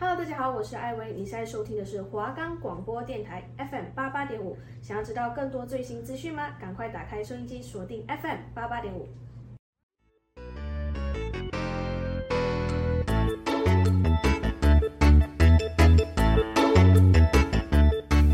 Hello， 大家好，我是艾薇，你现在收听的是华冈广播电台 FM88.5。想要知道更多最新资讯吗？赶快打开收音机，锁定 FM88.5。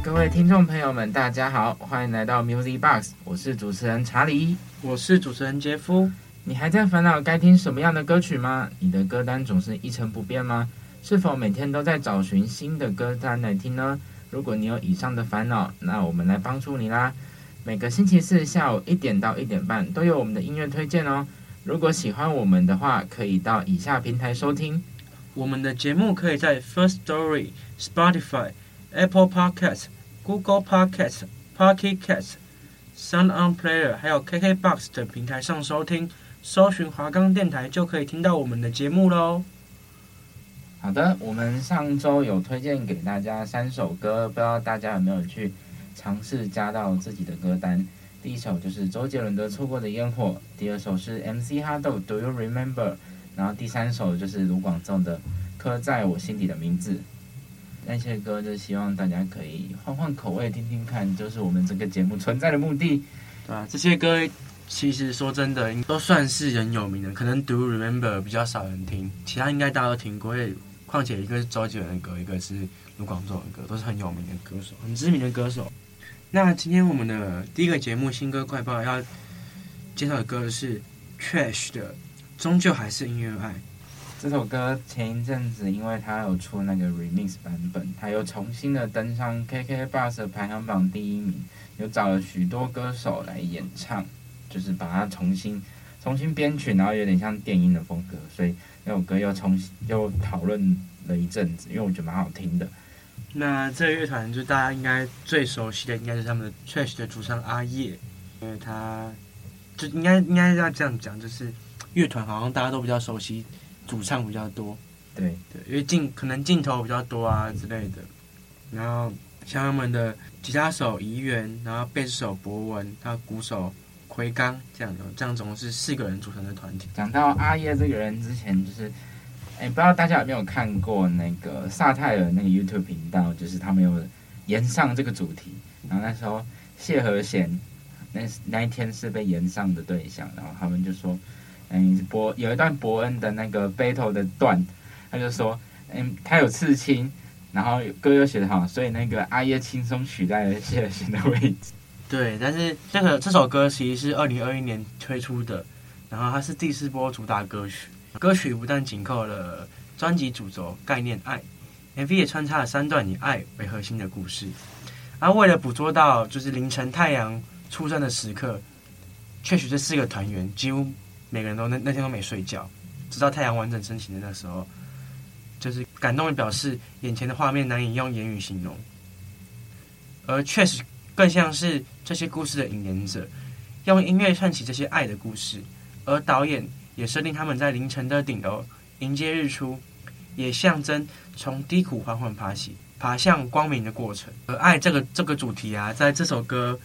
各位听众朋友们，大家好，欢迎来到 Music Box， 我是主持人查理，我是主持人杰夫。你还在烦恼该听什么样的歌曲吗？你的歌单总是一成不变吗？是否每天都在找寻新的歌单来听呢？如果你有以上的烦恼，那我们来帮助你啦。每个星期四下午1点到1点半都有我们的音乐推荐哦。如果喜欢我们的话，可以到以下平台收听。我们的节目可以在 First Story、Spotify、Apple Podcast、Google Podcast、Pocket Casts、Sound On Player 还有 KKBOX 等平台上收听，搜寻华冈电台就可以听到我们的节目咯。好的，我们上周有推荐给大家3首歌，不知道大家有没有去尝试加到自己的歌单。第一首就是周杰伦的《错过的烟火》，第二首是 MC HaDo Do You Remember， 然后第3首就是卢广仲的《刻在我心底的名字》。那些歌就希望大家可以换换口味听听看，就是我们这个节目存在的目的。对啊，这些歌其实说真的都算是很有名的，可能 Do You Remember 比较少人听，其他应该大家都听过。况且一个是周杰伦的歌，一个是卢广仲的歌，都是很有名的歌手，很知名的歌手。那今天我们的第一个节目新歌快报要介绍的歌是 Trash 的《终究还是因为爱》。这首歌前一阵子因为它有出那个 remix 版本，它又重新的登上 KKBOX 排行榜第1名，又找了许多歌手来演唱，就是把它重新编曲，然后有点像电音的风格，所以那首歌又讨论了一阵子，因为我觉得蛮好听的。那这个乐团就大家应该最熟悉的应该是他们的 Trash 的主唱阿叶，因为他就应该要这样讲，就是乐团好像大家都比较熟悉。主唱比较多，对，因为可能镜头比较多啊之类的。然后像他们的吉他手怡园，然后贝斯手博文，还有鼓手奎刚，这样总共是4个人组成的团体。讲到阿叶这个人之前，就是不知道大家有没有看过那个萨泰尔那个 YouTube 频道，就是他们有延上这个主题。然后那时候谢和弦那一天是被延上的对象，然后他们就说。有一段伯恩的那个 battle 的段，他就说，他有刺青，然后歌又写得好，所以那个阿叶轻松取代了谢尔贤的位置。对，但是这首歌其实是2021年推出的，然后它是第4波主打歌曲。歌曲不但紧扣了专辑主轴概念爱， MV 也穿插了3段以爱为核心的故事。而为了捕捉到就是凌晨太阳出生的时刻，确实这4个团员几乎。每个人都那天都没睡觉，直到太阳完整升起的那时候，就是感动的表示眼前的画面难以用言语形容，而确实更像是这些故事的引言者，用音乐串起这些爱的故事。而导演也设定他们在凌晨的顶楼迎接日出，也象征从低谷缓缓爬向光明的过程。而爱这个主题啊，在这首歌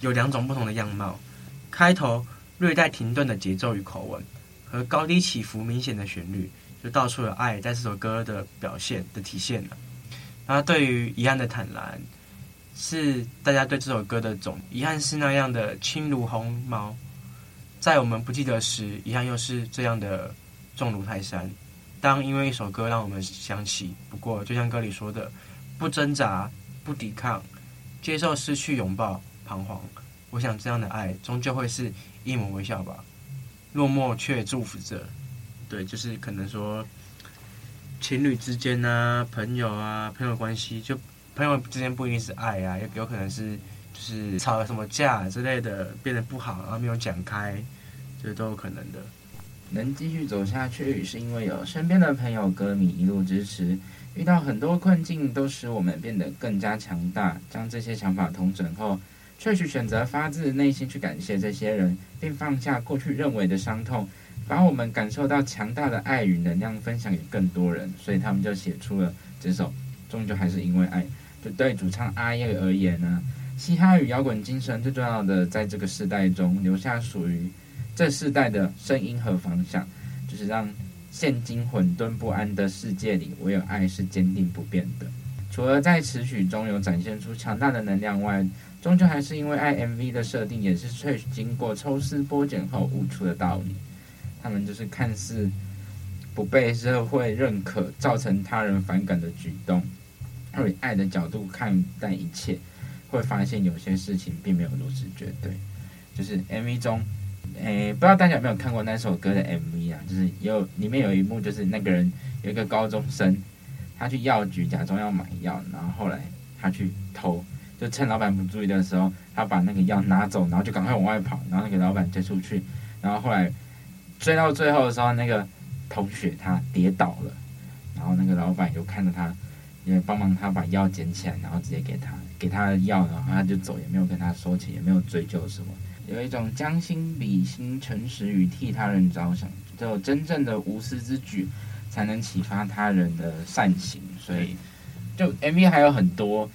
有2种不同的样貌，开头。略带停顿的节奏与口吻和高低起伏明显的旋律，就道出了爱在这首歌的表现的体现了。那对于遗憾的坦然，是大家对这首歌的总遗憾是那样的轻如鸿毛，在我们不记得时，遗憾又是这样的重如泰山。当因为一首歌让我们想起，不过就像歌里说的，不挣扎，不抵抗，接受失去，拥抱彷徨。我想这样的爱终究会是一抹微笑吧，落寞却祝福着。对，就是可能说情侣之间啊，朋友关系，就朋友之间不一定是爱啊，有可能是就是吵了什么架之类的，变得不好，然后没有讲开，这都有可能的。能继续走下去，是因为有身边的朋友歌迷一路支持。遇到很多困境，都使我们变得更加强大。将这些想法统整后。确实选择发自内心去感谢这些人，并放下过去认为的伤痛，把我们感受到强大的爱与能量分享给更多人，所以他们就写出了这首终究还是因为爱。就对主唱阿叶而言呢，嘻哈与摇滚精神最重要的在这个世代中留下属于这世代的声音和方向，就是让现今混沌不安的世界里，唯有爱是坚定不变的。除了在词曲中有展现出强大的能量外，终究还是因为爱 MV 的设定也是萃取经过抽丝剥茧后悟出的道理。他们就是看似不被社会认可，造成他人反感的举动，而以爱的角度看待一切，会发现有些事情并没有如此绝对。就是 MV 中，不知道大家有没有看过那首歌的 MV 啊？就是里面有一幕，就是那个人有一个高中生，他去药局假装要买药，然后后来他去偷。就趁老板不注意的时候，他把那个药拿走，然后就赶快往外跑，然后那个老板追出去，然后后来追到最后的时候，那个同学他跌倒了，然后那个老板就看着他，也帮忙他把药捡起来，然后直接给他的药，然后他就走，也没有跟他收钱，也没有追究什么，有一种将心比心、诚实与替他人着想，只有真正的无私之举，才能启发他人的善行。所以，就 MV 还有很多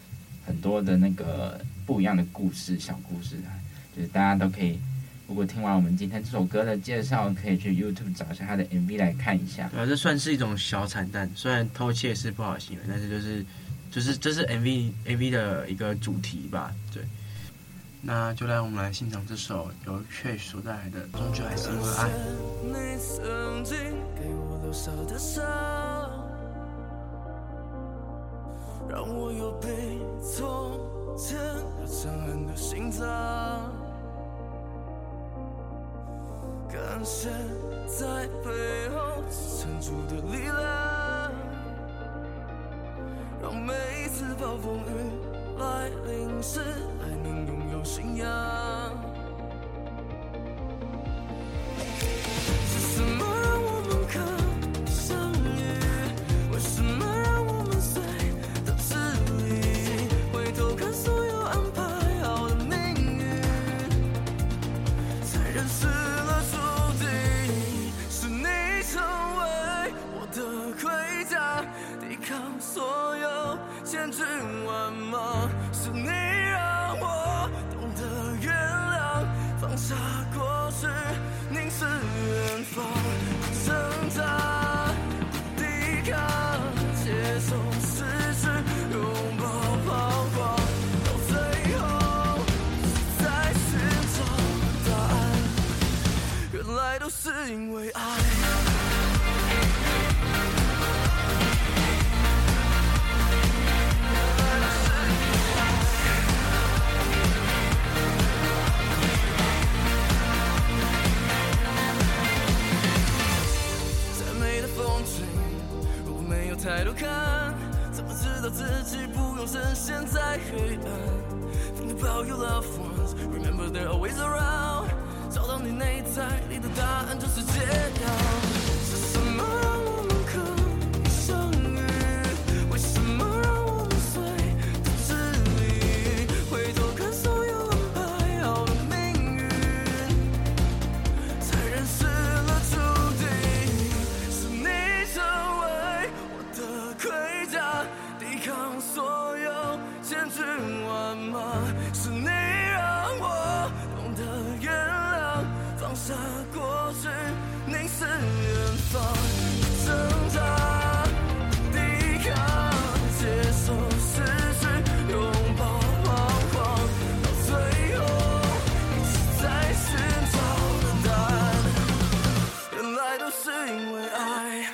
的那个不一样的故事，小故事啊，就是大家都可以，如果听完我们今天这首歌的介绍，可以去 YouTube 找一下他的 MV 来看一下。对啊，这算是一种小惨淡，虽然偷窃是不好的行为，但是就是这是 MV 的一个主题吧。对，那就让我们来欣赏这首由 Trash 所带来的《终究还是因为爱》。你曾经给我留下的伤，让我又被从前那伤痕的心脏，感谢在背后支撑住的力量，让每一次暴风雨来临时还能拥有信仰。是什么让我们可相遇？为什么？因为爱，再美的风景，如果没有抬头看，怎么知道自己不用深陷在黑暗 ？Think about your loved ones, remember they're always around.找到你内在里的答案就是解药。是什么让我们可以相遇？为什么让我们随着距离回头看所有安排好的命运？才认识了注定，是你成为我的盔甲，抵抗所有千军万马。是你让我懂得原谅。放下过去，凝视远方，挣扎，抵抗，接受失去，拥抱彷徨，到最后一直在寻找的答案，原来都是因为爱。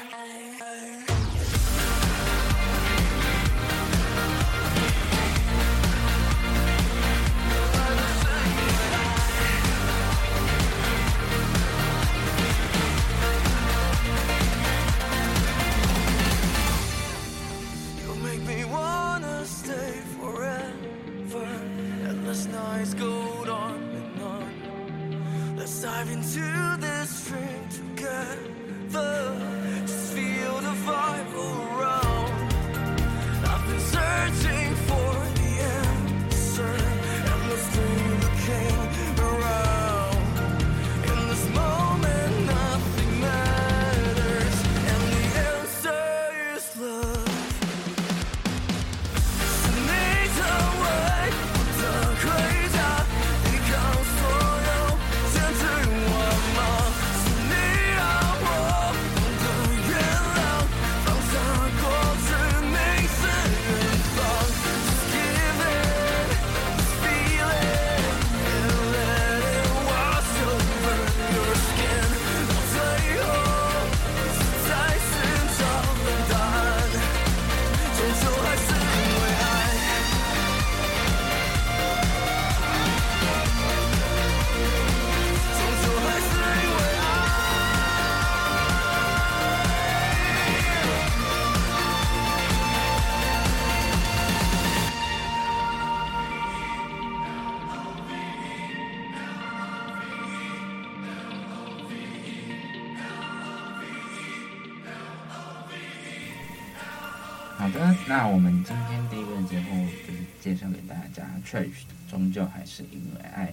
好的，那我们今天第一个节目就是介绍给大家 Trash 终究还是因为爱，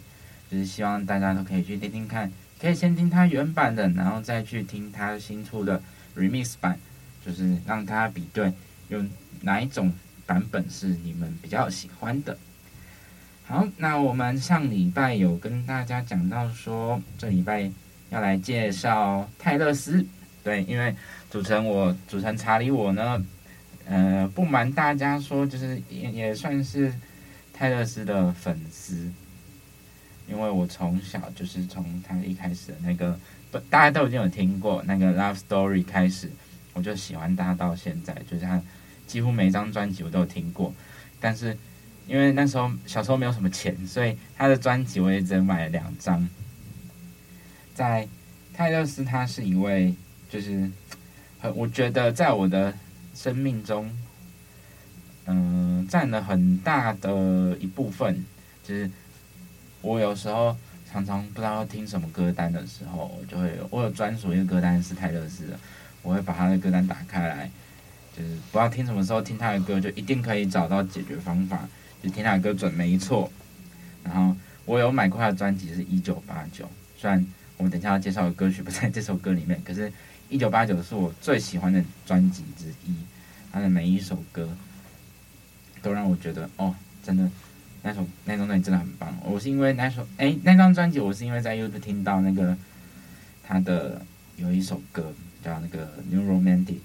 就是希望大家都可以去听听看，可以先听它原版的，然后再去听它新出的 remix 版，就是让它比对有哪一种版本是你们比较喜欢的。好，那我们上礼拜有跟大家讲到说，这礼拜要来介绍泰勒斯，对，因为主持人查理我呢，不瞒大家说，就是也算是泰勒斯的粉丝。因为我从小就是从他一开始的那个，大家都已经有听过那个 Love Story 开始，我就喜欢他到现在，就是他几乎每张专辑我都有听过。但是因为那时候小时候没有什么钱，所以他的专辑我也只买了2张。在泰勒斯，他是一位就是我觉得在我的生命中，占了很大的一部分，就是。我有时候常常不知道听什么歌单的时候，我有专属一个歌单是泰勒斯的，我会把他的歌单打开来，就是不知道听什么时候听他的歌，就一定可以找到解决方法，就听他的歌准没错。然后我有买过他的专辑是1989，虽然我们等一下要介绍的歌曲不在这首歌里面，可是1989是我最喜欢的专辑之一，他的每一首歌都让我觉得哦，真的。那张专辑真的很棒，我是因为那张专辑我是因为在 YouTube 听到那个他的有一首歌叫那个 New Romantic，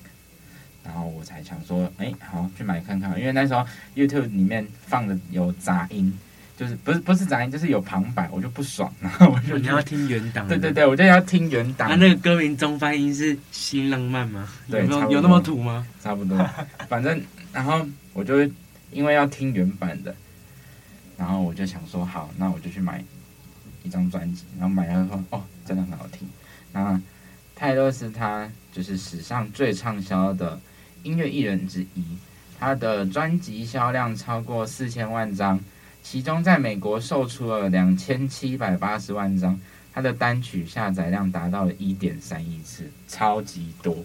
然后我才想说好去买看看，因为那时候 YouTube 里面放的有杂音，就是不是杂音，就是有旁白，我就不爽，然后我就你要听原档，对，我就要听原档。那个歌名中翻音是新浪漫吗？对，有那么土吗？差不多，反正然后我就会因为要听原版的。然后我就想说好，那我就去买一张专辑，然后买了说哦，真的很好听。那泰勒斯他就是史上最畅销的音乐艺人之一，他的专辑销量超过4000万张，其中在美国售出了2780万张，他的单曲下载量达到了1.3亿次，超级多。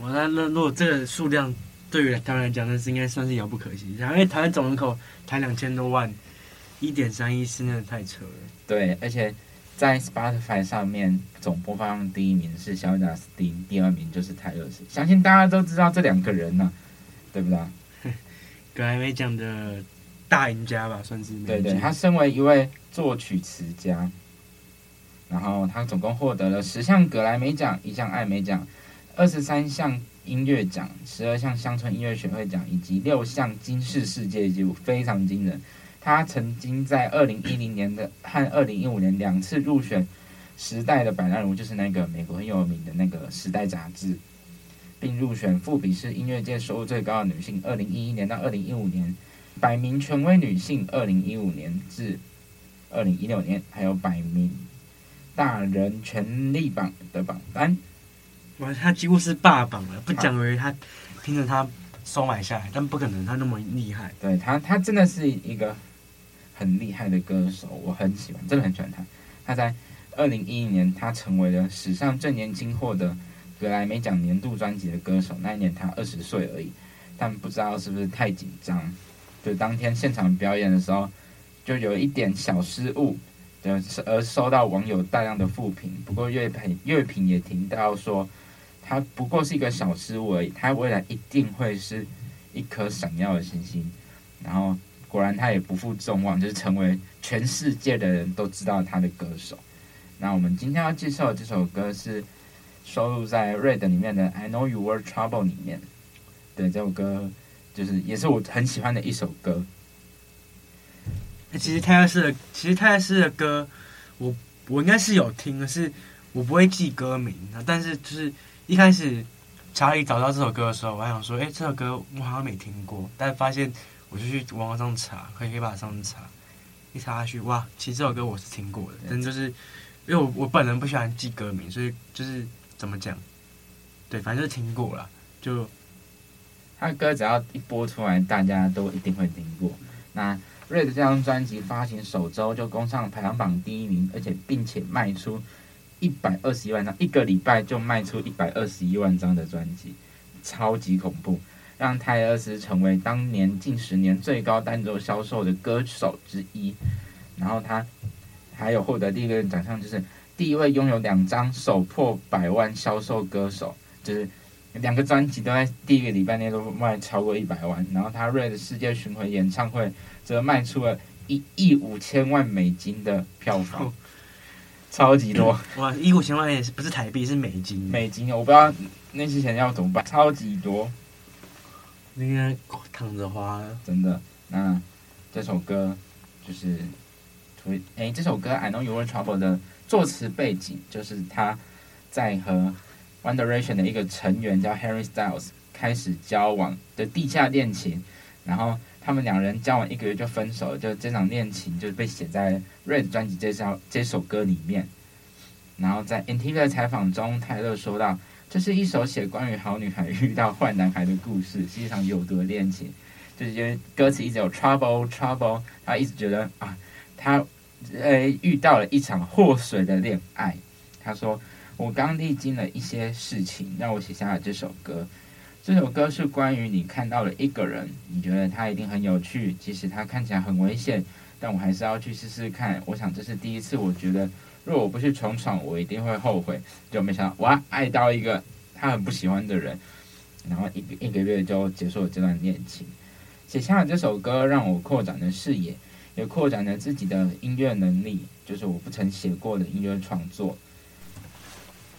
哇，那如果这个数量对于台湾来讲，那是应该算是遥不可及，因为台湾总人口才2000多万。1.3亿次真的太扯了。对，而且在 Spotify 上面总播放量第一名是小贾斯汀，第二名就是泰勒斯。相信大家都知道这2个人呢、啊，对不对？格莱美奖的大赢家吧，算是。对，他身为一位作曲词家，然后他总共获得了10项格莱美奖、1项艾美奖、23项音乐奖、12项乡村音乐学会奖以及6项金氏世界纪录，非常惊人。他曾经在2010年的和2015年2次入选《时代》的百烂舞，就是那个美国很有名的那个《时代》杂志，并入选富比士音乐界收入最高的女性2011年到2015年，100名权威女性2015年至2016年，还有100名大人权利榜的榜单。哇，他几乎是霸榜了，不讲而已，他凭着他收买下来，但不可能他那么厉害。对，他真的是一个很厉害的歌手，我很喜欢，真的很喜欢他。他在2011年，他成为了史上最年轻获得格莱美奖年度专辑的歌手。那一年他20岁而已，但不知道是不是太紧张，就当天现场表演的时候就有一点小失误，而受到网友大量的负评。不过乐评也提到说，他不过是一个小失误而已，他未来一定会是一颗闪耀的星星。然后。果然他也不负众望，就是成为全世界的人都知道他的歌手。那我们今天要介绍的这首歌是收录在 Red 里面的 I Know You Were Trouble 里面。对，这首歌就是也是我很喜欢的一首歌。其实泰勒斯的歌我应该是有听，可是我不会记歌名，但是就是一开始查理找到这首歌的时候，我还想说这首歌我好像没听过，但发现我就去网上查，KKBOX上查，一查下去，哇，其实这首歌我是听过的，但就是因为我本人不喜欢记歌名，所以就是怎么讲，对，反正就是听过了。就他的歌只要一播出来，大家都一定会听过。那 Red 这张专辑发行首周就攻上排行榜第1名，而且并且卖出121万张，一个礼拜就卖出121万张的专辑，超级恐怖。让泰勒斯成为当年近10年最高单周销售的歌手之一。然后他还有获得第一个奖项，就是第一位拥有2张首破100万销售歌手，就是2个专辑都在第一个礼拜内都卖超过100万。然后他瑞的世界巡回演唱会则卖出了1.5亿美金的票房，超级多！哇，1.5亿美金也不是台币，是美金。美金，我不知道那些钱要怎么办，超级多。应该躺着花，真的。那这首歌就是，这首歌《I Know You Were Trouble》的作词背景就是他在和 One Direction 的一个成员叫 Harry Styles 开始交往的地下恋情，然后他们2人交往1个月就分手了，就这场恋情就被写在 Red 专辑这首歌里面。然后在 NTV 的采访中，泰勒说到，这是一首写关于好女孩遇到坏男孩的故事，是一场有毒的恋情。就是因为歌词一直有 trouble， 他一直觉得啊，他遇到了一场祸水的恋爱。他说，我刚历经了一些事情，让我写下了这首歌。这首歌是关于你看到了一个人，你觉得他一定很有趣，即使他看起来很危险，但我还是要去试试看。我想这是第一次，我觉得若我不去闯闯，我一定会后悔。就没想到哇，爱到一个他很不喜欢的人，然后一个月就结束了这段恋情。写下了这首歌，让我扩展了视野，也扩展了自己的音乐能力，就是我不曾写过的音乐创作。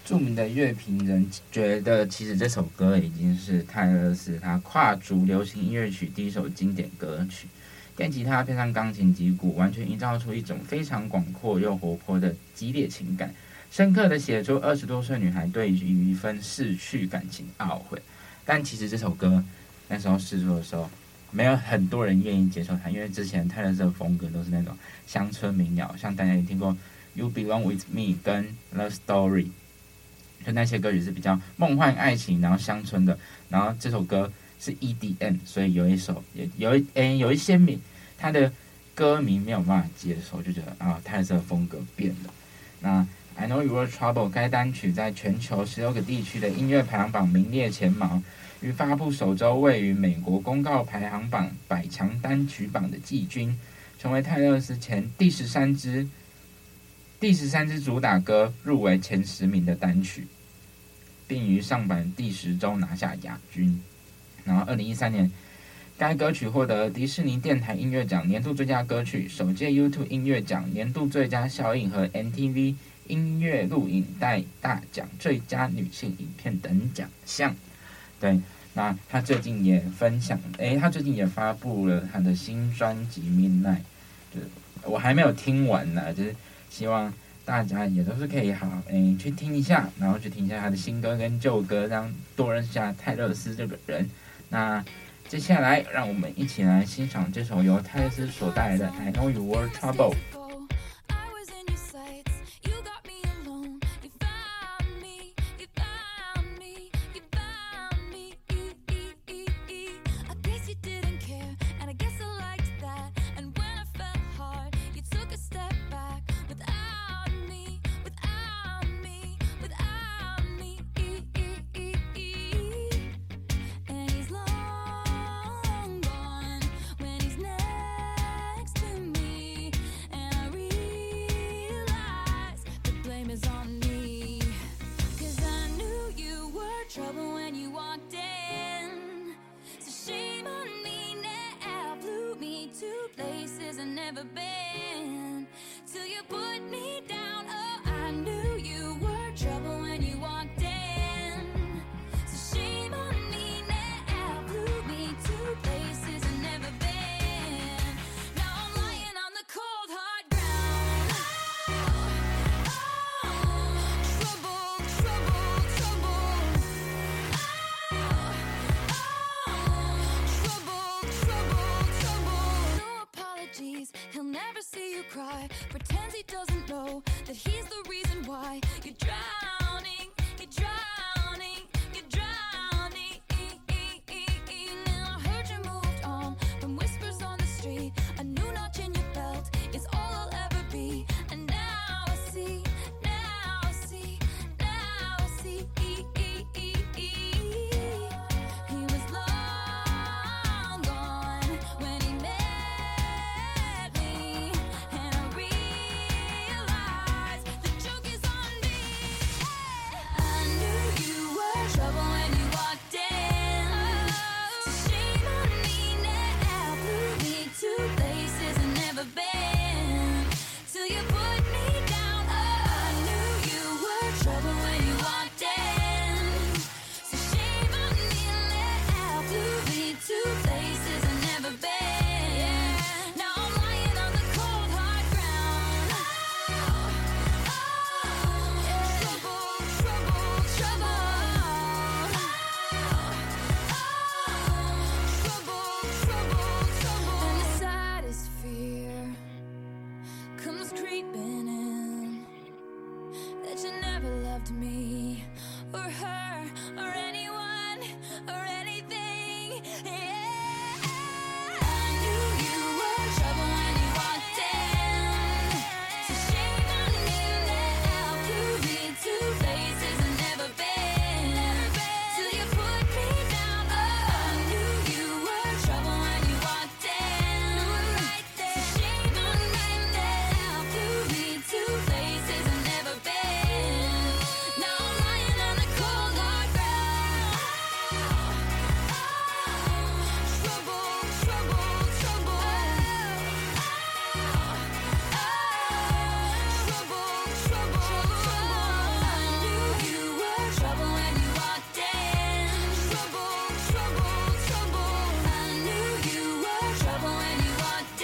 著名的乐评人觉得，其实这首歌已经是泰勒斯他跨足流行音乐曲第一首经典歌曲，电吉他配上钢琴及鼓，完全营造出一种非常广阔又活泼的激烈情感，深刻的写出20多岁女孩对于一份逝去感情懊悔。但其实这首歌那时候试出的时候，没有很多人愿意接受它，因为之前泰勒斯的风格都是那种乡村民谣，像大家也听过 You Belong With Me 跟 Love Story，就那些歌曲是比较梦幻爱情，然后乡村的，然后这首歌是 EDM， 所以有一些他的歌迷没有办法接受，就觉得啊，泰勒斯的风格变了。那 I Know You Were Trouble 该单曲在全球16个地区的音乐排行榜名列前茅，于发布首周位于美国公告排行榜100强单曲榜的季军，成为泰勒斯前第13支主打歌入围前10名的单曲，并于上榜第10周拿下亚军。然后2013年，该歌曲获得迪士尼电台音乐奖年度最佳歌曲、首届 YouTube 音乐奖年度最佳效应和 MTV 音乐录影带大奖最佳女性影片等奖项。对，那他最近也发布了他的新专辑《Midnight》，我还没有听完呢，就是希望大家也都是可以去听一下，然后去听一下他的新歌跟旧歌，让多认识下泰勒斯这个人。那接下来让我们一起来欣赏这首由泰勒斯所带来的 I Know You Were Trouble。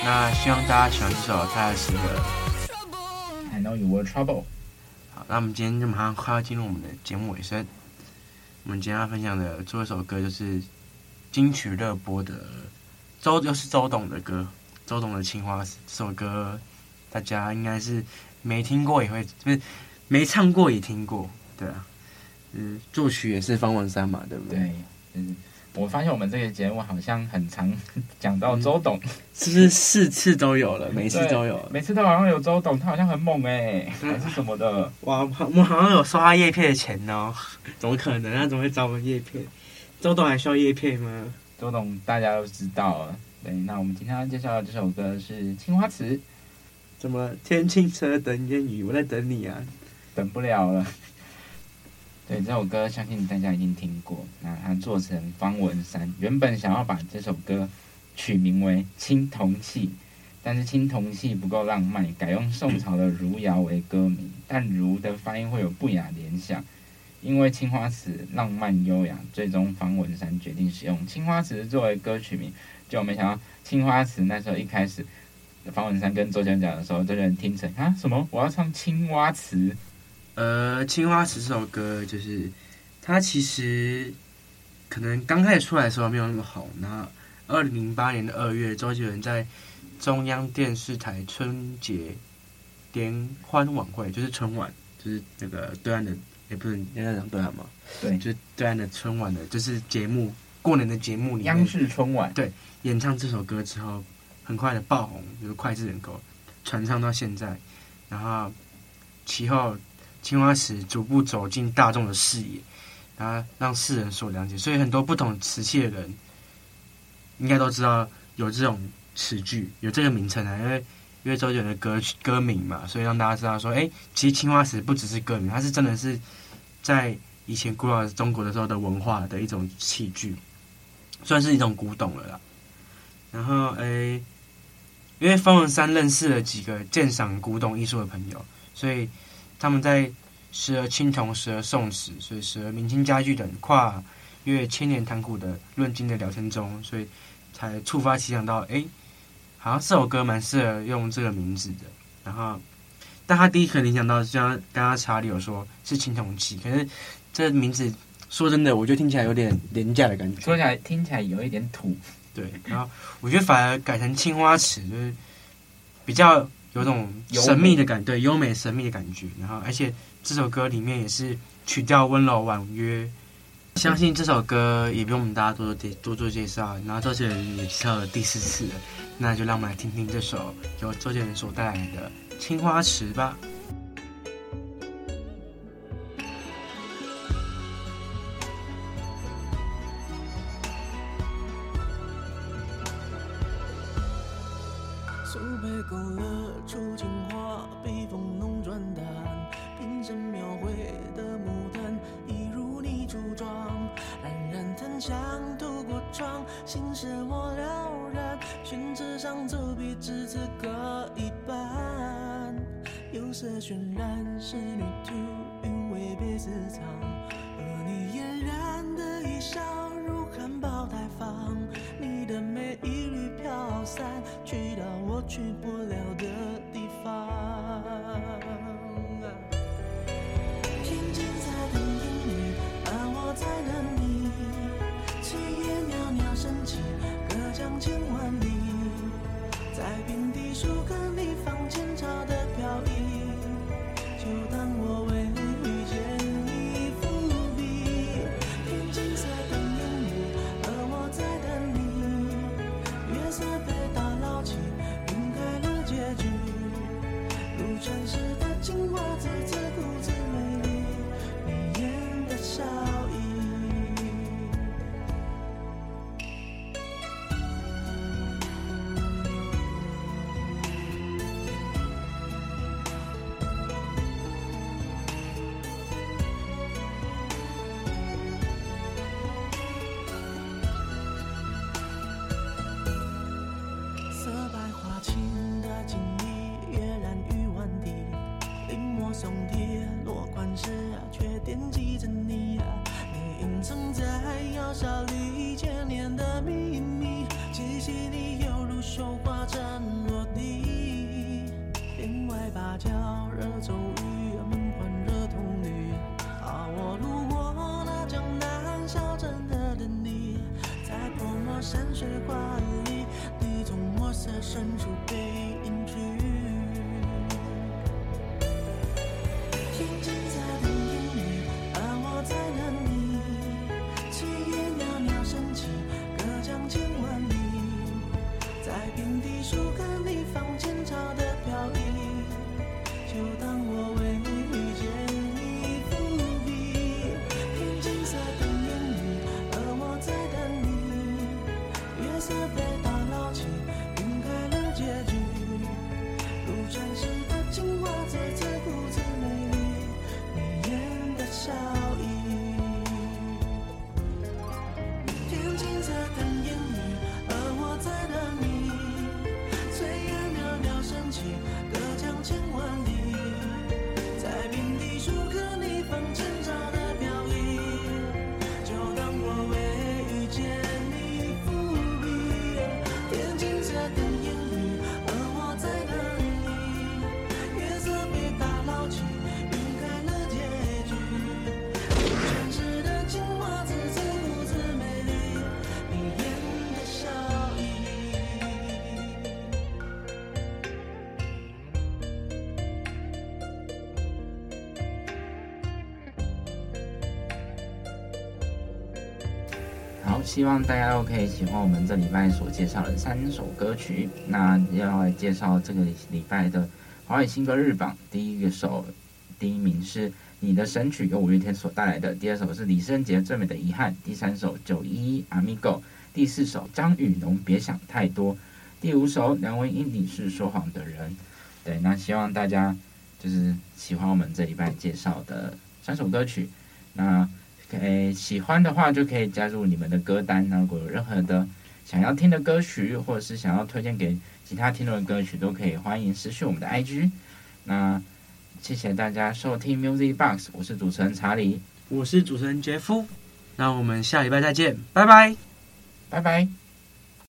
那希望大家喜欢这首他的新歌《I Know You Were Trouble》。好，那我们今天就马上快要进入我们的节目尾声。我们今天要分享的最后一首歌就是金曲热播的周董的歌，周董的《青花瓷》。这首歌大家应该是没听过也会，就是没唱过也听过，对啊。作曲也是方文山嘛，对不对？对，我发现我们这个节目好像很常讲到周董，是不是4次都有了？每次都有，每次都好像有周董，他好像很猛还是什么的。哇，我好像有收他业配的钱哦，怎么可能？他怎么会找我们业配？周董还需要业配吗？周董大家都知道了。对，那我们今天要介绍的这首歌是《青花瓷》。怎么天青色等烟雨？我在等你啊，等不了了。对，这首歌相信大家已经听过。那它做成方文山原本想要把这首歌取名为《青铜器》，但是青铜器不够浪漫，改用宋朝的汝窑为歌名，但汝的发音会有不雅联想，因为青花瓷浪漫优雅，最终方文山决定使用青花瓷作为歌曲名。就没想到青花瓷那时候一开始方文山跟周杰伦讲的时候，周杰伦听成啊什么我要唱青花瓷。青花瓷这首歌就是，它其实可能刚开始出来的时候没有那么好。那2008年2月，周杰伦在中央电视台春节联欢晚会，就是春晚，就是那个对岸的，也不是应该讲对岸嘛，对，就是对岸的春晚的，就是节目过年的节目里面，央视春晚，对，演唱这首歌之后，很快的爆红，就是脍炙人口，传唱到现在。然后其后，青花瓷逐步走进大众的视野，然后让世人所了解，所以很多不懂瓷器的人应该都知道有这种词句，有这个名称啊。因为周杰伦的歌名嘛，所以让大家知道说，其实青花瓷不只是歌名，它是真的是在以前古老的中国的时候的文化的一种器具，算是一种古董了啦。然后因为方文山认识了几个鉴赏古董艺术的朋友，所以他们在时而青铜，时而宋瓷，所以时而明清家具等跨越千年谈古的论经的聊天中，所以才触发奇想到，好像这首歌蛮适合用这个名字的。然后，但他第一个联想到，就像刚刚查理有说是青铜器，可是这名字说真的，我觉得听起来有点廉价的感觉，听起来有一点土。对，然后我觉得反而改成青花瓷，就是比较有种神秘的感觉，对，优美神秘的感觉。然后，而且这首歌里面也是曲调温柔婉约，相信这首歌也不用我们大家多做介绍。然后周杰伦也介绍了第4次了，那就让我们来听听这首由周杰伦所带来的《青花瓷》吧。是画意，你从墨色深处被隐去，平静在等烟雨，而我在等你，炊烟袅袅升起，隔江千万里，在平地树看你放前朝的飘逸，就当我为你遇见你伏笔，平静在等烟雨，而我在等你，月色被打捞起，云开了结局，如传世的青花最最不自美丽，你眼的笑意，平静在等烟雨，而我在等你，炊烟袅袅升起，隔江千万里，在平地树刻你放前朝的飘逸，就当我为遇见你伏笔，天静在等烟雨，而我在等你，月色被打捞起，云开了结局，城市的青花自自不自美丽，你眼的笑意，好，希望大家都可以喜欢我们这礼拜所介绍的3首歌曲。那要来介绍这个礼拜的华语新歌日榜，第一名是你的神曲，由五月天所带来的；第2首是李圣杰《最美的遗憾》；第3首911 Amigo； 第4首张雨农《别想太多》；第5首梁文音《你是说谎的人》。对，那希望大家就是喜欢我们这礼拜介绍的3首歌曲。那喜欢的话就可以加入你们的歌单，那如果有任何的想要听的歌曲，或者是想要推荐给其他听众的歌曲，都可以欢迎私讯我们的 IG。 那谢谢大家收听 Music Box， 我是主持人查理，我是主持人杰夫，那我们下礼拜再见，拜拜，拜拜。